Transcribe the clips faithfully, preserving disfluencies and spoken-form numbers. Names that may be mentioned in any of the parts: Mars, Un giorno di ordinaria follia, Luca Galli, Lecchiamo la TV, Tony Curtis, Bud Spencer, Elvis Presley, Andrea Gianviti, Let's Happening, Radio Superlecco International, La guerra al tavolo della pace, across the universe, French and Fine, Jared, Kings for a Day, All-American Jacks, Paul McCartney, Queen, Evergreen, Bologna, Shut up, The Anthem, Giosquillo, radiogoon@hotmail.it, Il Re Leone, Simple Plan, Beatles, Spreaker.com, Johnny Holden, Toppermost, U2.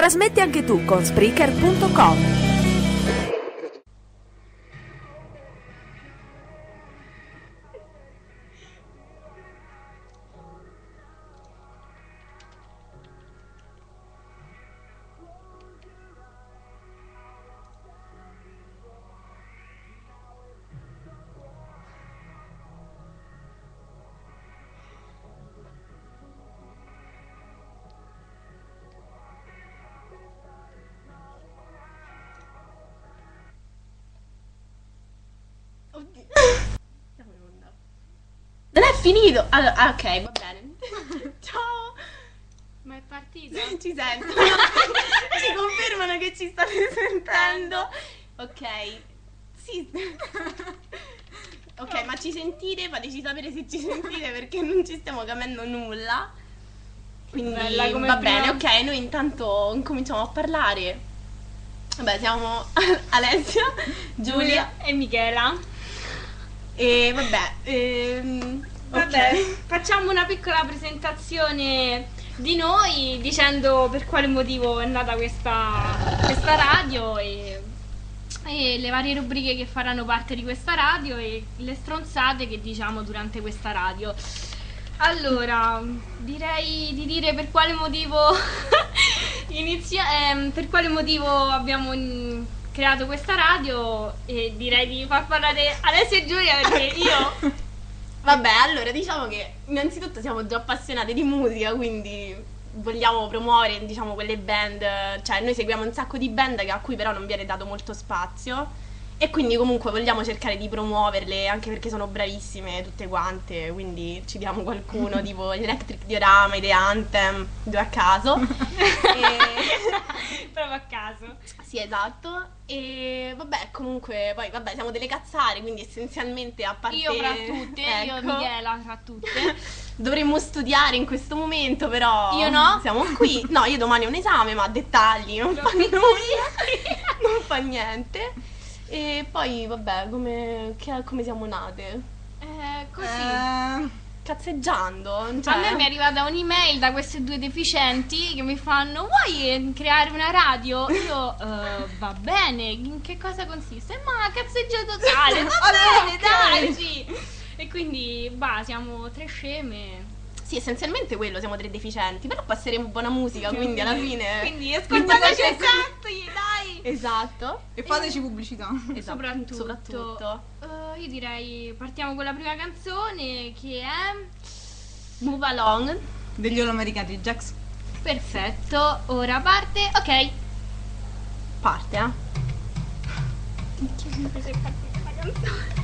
Trasmetti anche tu con Spreaker punto com. Finito! Allora, ok, va bene. Ciao! Ma è partito? Ci sentono. Ci confermano che ci state sentendo. Ok. Sì. Ok, ma ci sentite? Fateci sapere se ci sentite, perché non ci stiamo capendo nulla. Quindi bella, come va bene, ok, noi intanto incominciamo a parlare. Vabbè, siamo Alessia, Giulia, Giulia e Michela. E vabbè, ehm... vabbè, okay. Facciamo una piccola presentazione di noi, dicendo per quale motivo è nata questa, questa radio e, e le varie rubriche che faranno parte di questa radio e le stronzate che diciamo durante questa radio. Allora, direi di dire per quale motivo inizia, eh, per quale motivo abbiamo creato questa radio, e direi di far parlare Alessia e Giulia, perché io... Vabbè, allora diciamo che innanzitutto siamo già appassionate di musica, quindi vogliamo promuovere, diciamo, quelle band, cioè noi seguiamo un sacco di band a cui però non viene dato molto spazio, e quindi comunque vogliamo cercare di promuoverle, anche perché sono bravissime tutte quante, quindi ci diamo qualcuno tipo Electric Diorama, The Anthem, due a caso. E... proprio a caso. Sì, esatto. E vabbè, comunque, poi vabbè, siamo delle cazzare, quindi essenzialmente a parte... Io fra tutte, ecco, io Michela fra tutte. Dovremmo studiare in questo momento, però... Io no? Siamo qui. No, io domani ho un esame, ma dettagli, non, non fa nulla. Non fa niente. E poi, vabbè, come, che, come siamo nate? Eh, così... Eh... cazzeggiando, cioè. A me mi è arrivata un'email da queste due deficienti che mi fanno: vuoi creare una radio? Io uh, va bene, in che cosa consiste? Ma cazzeggio totale, va bene, okay, dai, sì. E quindi bah, siamo tre sceme. Sì, essenzialmente quello, siamo tre deficienti, però passeremo buona musica, quindi alla fine... Quindi ascoltateci, esatto, dai! Esatto. E fateci e... pubblicità. Esatto. Soprattutto. Soprattutto. Uh, io direi, partiamo con la prima canzone, che è... Move Along. Degli All-American Jacks. Perfetto, ora parte, ok. Parte, eh. Mi piace partire la canzone.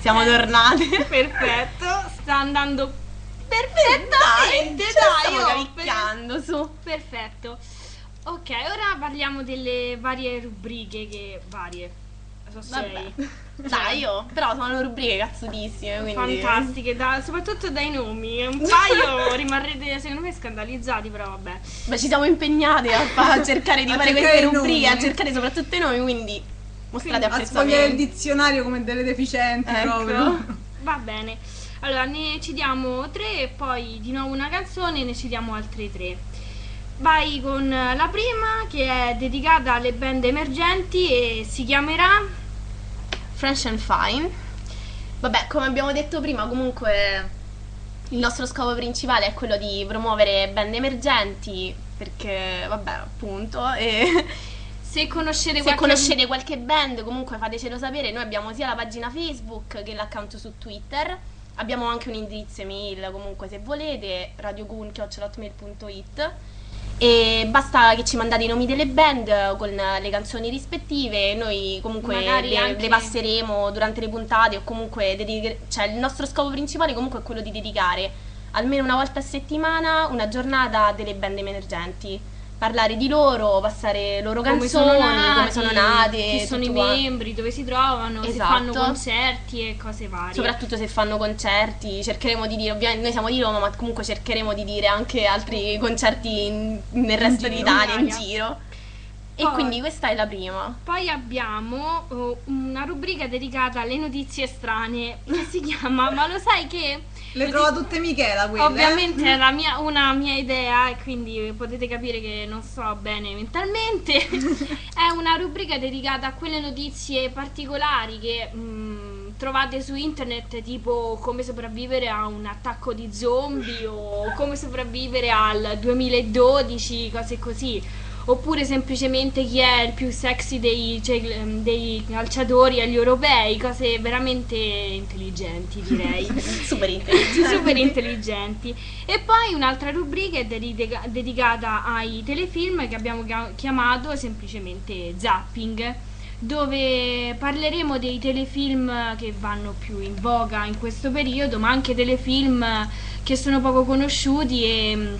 Siamo tornati. Perfetto. Sta andando perfettamente. Stiamo cavicchiando su. Perfetto. Ok, ora parliamo delle varie rubriche. Che varie so sei. Dai, io però sono rubriche cazzutissime, quindi fantastiche, da, soprattutto dai nomi. Un paio rimarrete secondo me scandalizzati, però vabbè. Ma ci siamo impegnati a, a cercare di a fare cercare queste rubriche, a cercare soprattutto i nomi, quindi mostrate a sfogliare il dizionario come delle deficienti, ecco. Proprio va bene, allora ne ci diamo tre e poi di nuovo una canzone e ne ci diamo altre tre. Vai con la prima, che è dedicata alle band emergenti e si chiamerà French and Fine. Vabbè, come abbiamo detto prima, comunque il nostro scopo principale è quello di promuovere band emergenti, perché vabbè, appunto, e se conoscete, se qualche... conoscete qualche band, comunque fatecelo sapere. Noi abbiamo sia la pagina Facebook che l'account su Twitter. Abbiamo anche un indirizzo email, comunque se volete, radiogoon chiocciola hotmail punto it, e basta che ci mandate i nomi delle band con le canzoni rispettive. Noi comunque le, anche... le passeremo durante le puntate, o comunque dedica... cioè il nostro scopo principale comunque è quello di dedicare almeno una volta a settimana una giornata delle band emergenti, parlare di loro, passare loro come canzoni, sono nati, come sono nate, chi sono i membri, dove si trovano, esatto. Se fanno concerti e cose varie. Soprattutto se fanno concerti, cercheremo di dire, ovviamente noi siamo di Roma, ma comunque cercheremo di dire anche altri concerti in, nel resto d'Italia, in giro. Poi, e quindi questa è la prima. Poi abbiamo oh, una rubrica dedicata alle notizie strane che si chiama Ma lo sai che... Le trova tutte Michela, quelle. Ovviamente è la mia, una mia idea, e quindi potete capire che non so bene mentalmente. È una rubrica dedicata a quelle notizie particolari che mh, trovate su internet, tipo come sopravvivere a un attacco di zombie, o come sopravvivere al duemiladodici, cose così. Oppure semplicemente chi è il più sexy dei, cioè, dei calciatori agli europei, cose veramente intelligenti, direi. Super intelligenti. Super intelligenti. E poi un'altra rubrica è dedica- dedicata ai telefilm, che abbiamo chiamato semplicemente Zapping, dove parleremo dei telefilm che vanno più in voga in questo periodo, ma anche telefilm che sono poco conosciuti e...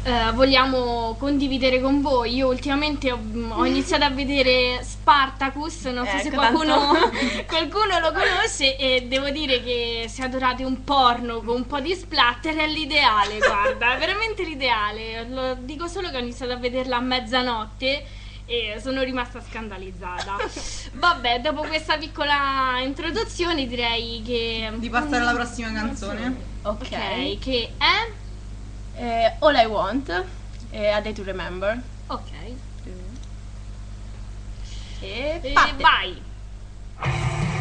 Uh, vogliamo condividere con voi. Io ultimamente ho, ho iniziato a vedere Spartacus, non so eh, se qualcuno, qualcuno lo conosce, e devo dire che se adorate un porno con un po' di splatter è l'ideale, guarda, è veramente l'ideale. Lo dico solo che ho iniziato a vederla a mezzanotte e sono rimasta scandalizzata. Vabbè, dopo questa piccola introduzione direi che... di passare alla prossima canzone. Ok, okay, che è... Eh, All I Want, eh, A Day to Remember. Ok. Mm. E eh, vai. Keep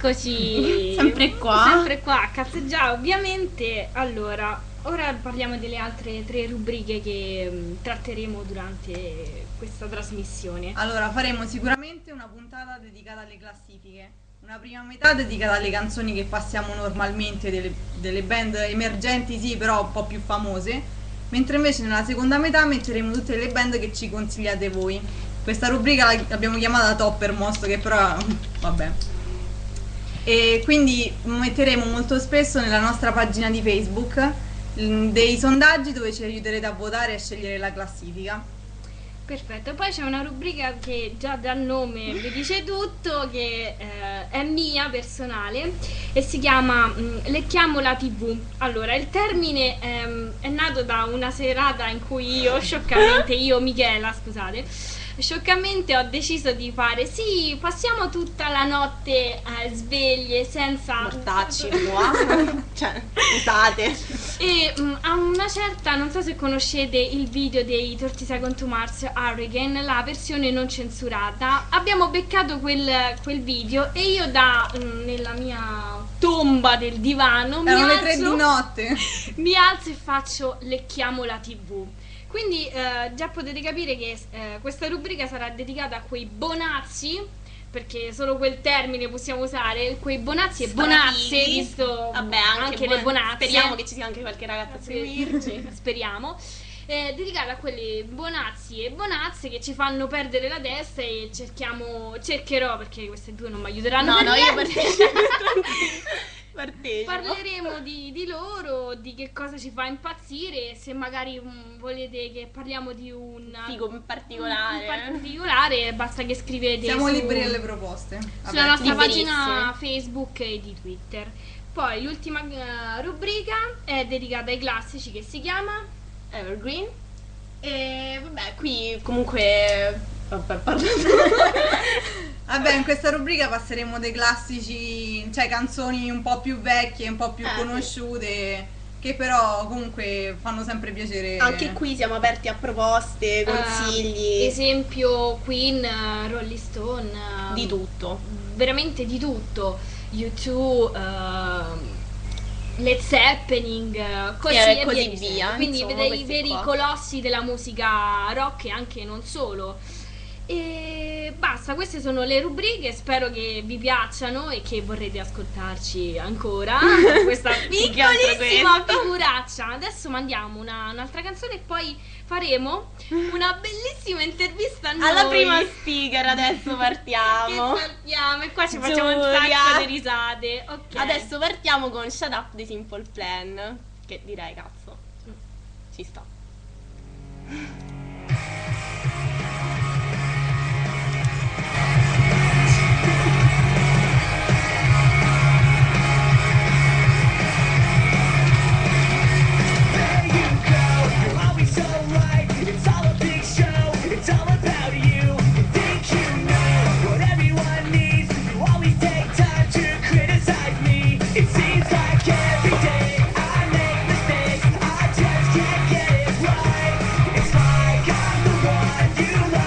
Eccoci, sempre qua, sempre qua, cazzeggia ovviamente. Allora, ora parliamo delle altre tre rubriche che mh, tratteremo durante questa trasmissione. Allora, faremo sicuramente una puntata dedicata alle classifiche, una prima metà dedicata alle canzoni che passiamo normalmente, delle, delle band emergenti, sì, però un po' più famose, mentre invece nella seconda metà metteremo tutte le band che ci consigliate voi. Questa rubrica l'abbiamo chiamata Toppermost, che però, vabbè. E quindi metteremo molto spesso nella nostra pagina di Facebook dei sondaggi dove ci aiuterete a votare e a scegliere la classifica. Perfetto, poi c'è una rubrica che già dal nome vi dice tutto, che eh, è mia personale e si chiama Lecchiamo la tivù. Allora, il termine ehm, è nato da una serata in cui io, scioccamente, io Michela, scusate... scioccamente ho deciso di fare, sì, passiamo tutta la notte eh, sveglie senza mortacci, cioè, usate. E mh, a una certa, non so se conoscete il video dei Torti Second to Mars Hurricane, la versione non censurata, abbiamo beccato quel, quel video e io da, mh, nella mia tomba del divano, erano mi le alzo, tre di notte, mi alzo e faccio Lecchiamo la tivù. Quindi eh, già potete capire che eh, questa rubrica sarà dedicata a quei bonazzi, perché solo quel termine possiamo usare, quei bonazzi e bonazze, visto vabbè, anche, anche buon... le bonazze. Speriamo che ci sia anche qualche ragazza a seguirci. Speriamo. Eh, dedicata a quelli bonazzi e bonazze che ci fanno perdere la testa e cerchiamo, cercherò, perché queste due non mi aiuteranno. No, no, niente. Io partecipo. Partecipo. Parleremo di, di loro, di che cosa ci fa impazzire, se magari um, volete che parliamo di un figo in particolare, un, un particolare basta che scrivete. Siamo su, liberi alle proposte. Vabbè, sulla nostra pagina Facebook e di Twitter. Poi l'ultima uh, rubrica è dedicata ai classici, che si chiama Evergreen. E vabbè, qui comunque vabbè, Vabbè, in questa rubrica passeremo dei classici, cioè canzoni un po' più vecchie, un po' più eh, conosciute, sì, che però comunque fanno sempre piacere. Anche qui siamo aperti a proposte, consigli. Uh, esempio Queen, uh, Rolling Stone. Uh, di tutto. Veramente di tutto. U due, uh, Let's Happening, uh, così e, e così via. via. Quindi insomma, i veri qua. colossi della musica rock e anche non solo. E basta, queste sono le rubriche, spero che vi piacciano e che vorrete ascoltarci ancora questa piccolissima figuraccia. Adesso mandiamo una, un'altra canzone e poi faremo una bellissima intervista a noi. Alla prima speaker adesso partiamo. Che partiamo e qua ci facciamo Giulia. un sacco di risate. Okay. Adesso partiamo con Shut Up di Simple Plan, che direi cazzo, ci sta. You know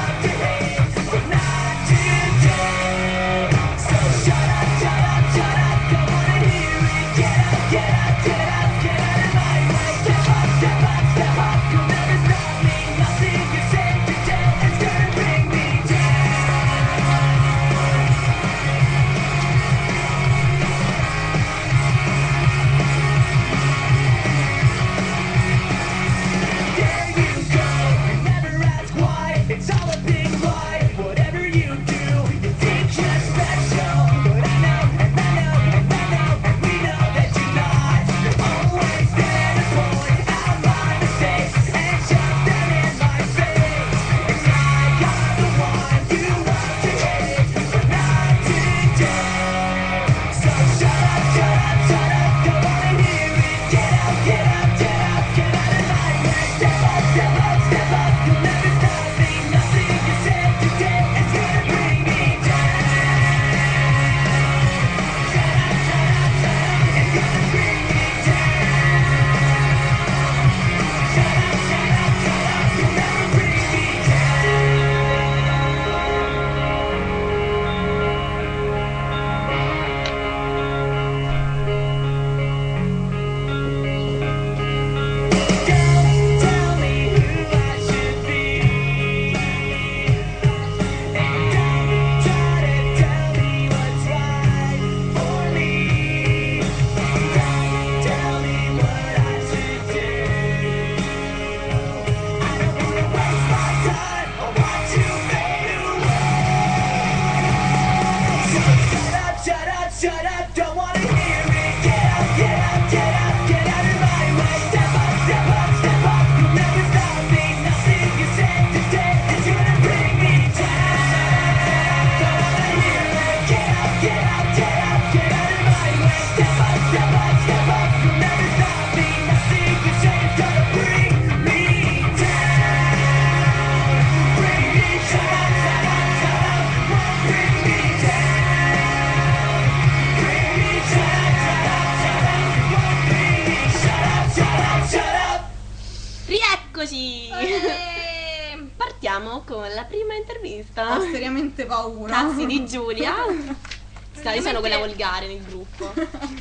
Paura. Tassi di Giulia. Sta dicendo quella volgare nel gruppo.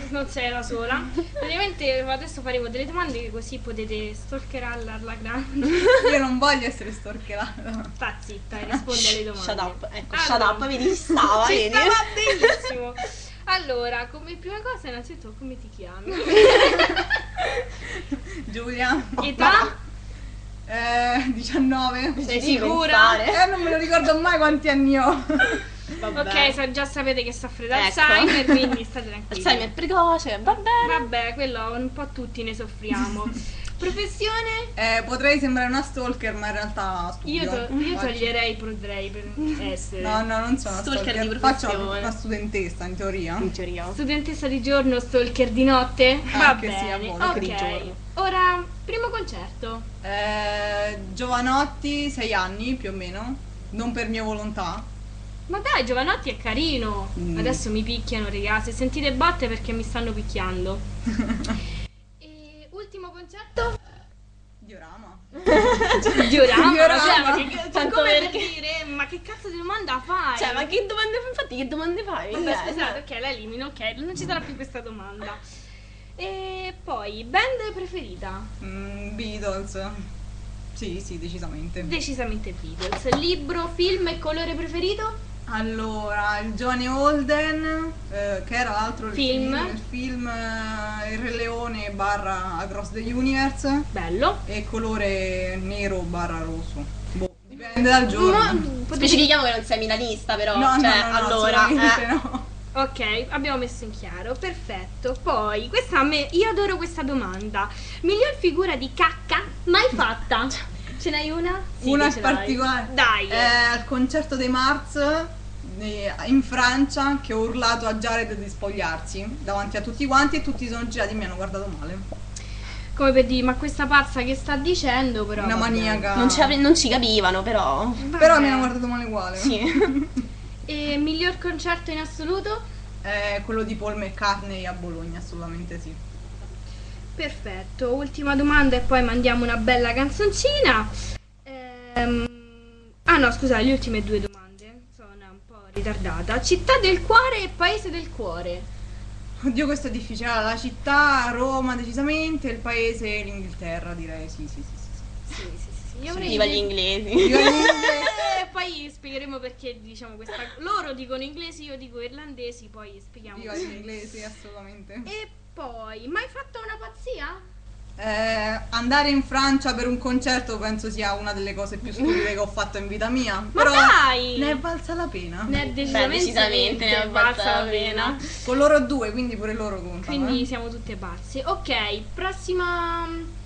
Non c'era sola. Praticamente adesso faremo delle domande così potete stalkerarla alla grande. Io non voglio essere stalkerata. Sta zitta e rispondi alle domande. Shut up, ecco, allora, shut up, mi distava. Ci vedi? Stava benissimo. Allora, come prima cosa innanzitutto come ti chiami? Giulia. Età? Eh, diciannove. Sei sicura? Eh, non me lo ricordo mai quanti anni ho. Vabbè. Ok, già sapete che sta fredda Alzheimer, ecco. Quindi state tranquilli. Alzheimer precoce, va bene. Vabbè, quello un po' tutti ne soffriamo. Professione? Eh, potrei sembrare una stalker, ma in realtà studio. Io, to io toglierei potrei per essere. No, no, non sono stalker, stalker di professione. Faccio una studentessa, in teoria. In teoria. Studentessa di giorno, stalker di notte? Ah, va bene, sia buono, ok. Di giorno. Ora, primo concerto. Eh, Giovanotti, sei anni più o meno, non per mia volontà. Ma dai, Giovanotti è carino. Mm. Adesso mi picchiano, ragazzi. Sentite botte perché mi stanno picchiando. E ultimo concerto? Diorama. Cioè, diorama. Diorama. Cioè, ma che, cioè, tanto come perché... per dire, ma che cazzo di domanda fai? Cioè, ma che domande fai? Infatti, che domande fai? Vabbè, scusate, ok, la elimino, ok, non ci sarà più questa domanda. E poi, band preferita? Mm, Beatles. Sì, sì, decisamente. Decisamente Beatles. Libro, film e colore preferito? Allora, il Johnny Holden, eh, che era l'altro film. Il, il film eh, Il Re Leone barra Across the Universe. Bello. E colore nero barra rosso. Boh, dipende dal giorno. No, specifichiamo che non sei milanista però. No, cioè, no, no, allora, eh. no. Ok, abbiamo messo in chiaro, perfetto. Poi, questa me, io adoro questa domanda. Miglior figura di cacca mai fatta? Ce n'hai una? Sì, una particolare. Dai. Eh, al concerto dei Mars in Francia, che ho urlato a Jared di spogliarsi davanti a tutti quanti e tutti sono girati e mi hanno guardato male. Come per dire, ma questa pazza che sta dicendo però. Una maniaca. Non ci, non ci capivano però. Vabbè. Però mi hanno guardato male uguale. Sì. E miglior concerto in assoluto? Eh, quello di Paul McCartney a Bologna, assolutamente sì. Perfetto, ultima domanda e poi mandiamo una bella canzoncina. Ehm, ah no, scusate, le ultime due domande, sono un po' ritardata. Città del cuore e paese del cuore. Oddio, questo è difficile. Allora, la città, Roma decisamente, il paese, l'Inghilterra direi, sì, sì, sì. Sì, sì, sì, io sì, viva gli inglesi. Viva gli inglesi. E poi spiegheremo perché diciamo questa. Loro dicono inglesi, io dico irlandesi, poi spieghiamo. Viva gli inglesi, assolutamente. E poi, mai fatto una pazzia? Eh, andare in Francia per un concerto penso sia una delle cose più stupide che ho fatto in vita mia. Ma però dai! Ne è valsa la pena. Ne è decisamente, Beh, decisamente ne è valsa la pena. pena. Con loro due, quindi pure loro contano. Quindi eh? siamo tutte pazze. Ok, prossima.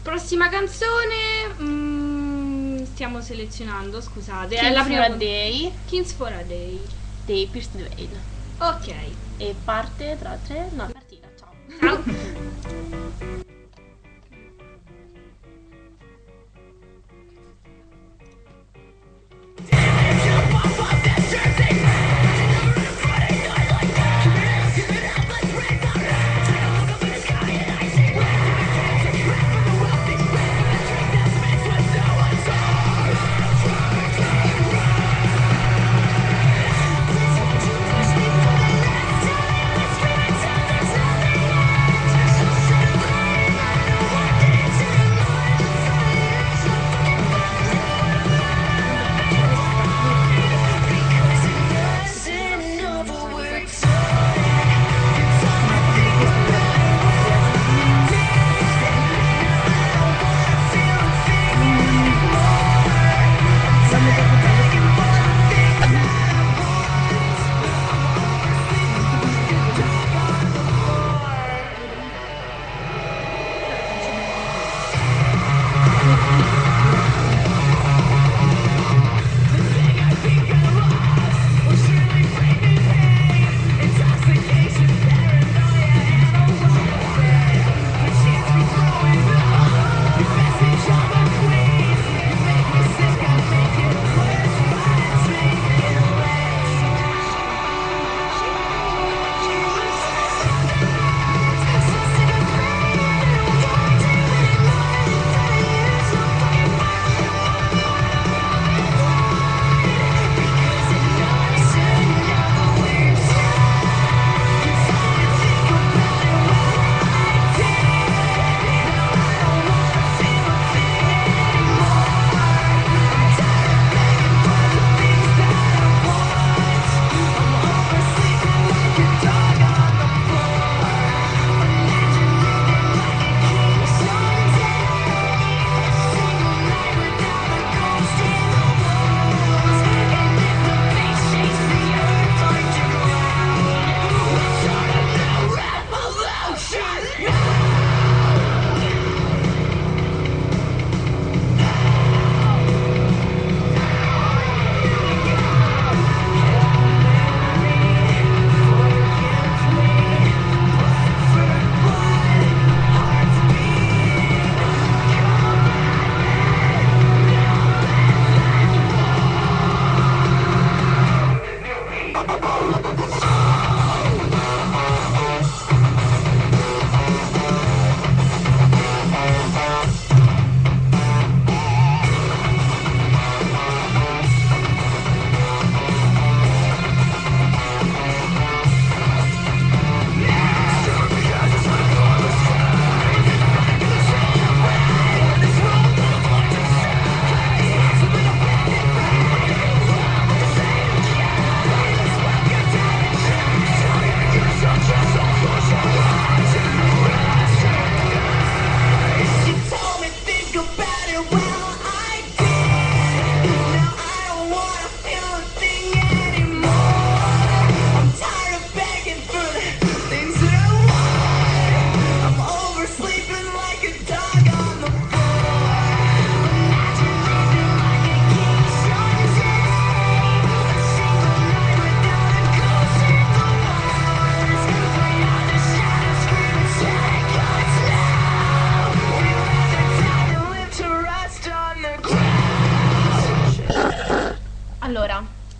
Prossima canzone, mm, stiamo selezionando, scusate, Kings è la prima. For a Day. Kings for a Day dei Pierce the Veil. Ok. E parte tra tre, no, partita, ciao. Ciao.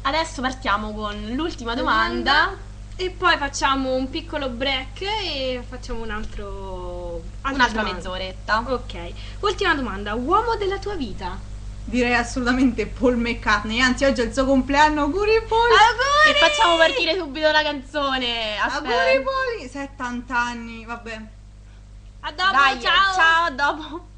Adesso partiamo con l'ultima domanda, domanda e poi facciamo un piccolo break e facciamo un altro un'altra mezz'oretta. Ok, ultima domanda, uomo della tua vita? Direi assolutamente Paul McCartney, anzi oggi è il suo compleanno, auguri Paul! Auguri! E facciamo partire subito la canzone. Auguri Poli, settanta anni, vabbè. A dopo, dai, ciao. Ciao, a dopo.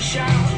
Shout.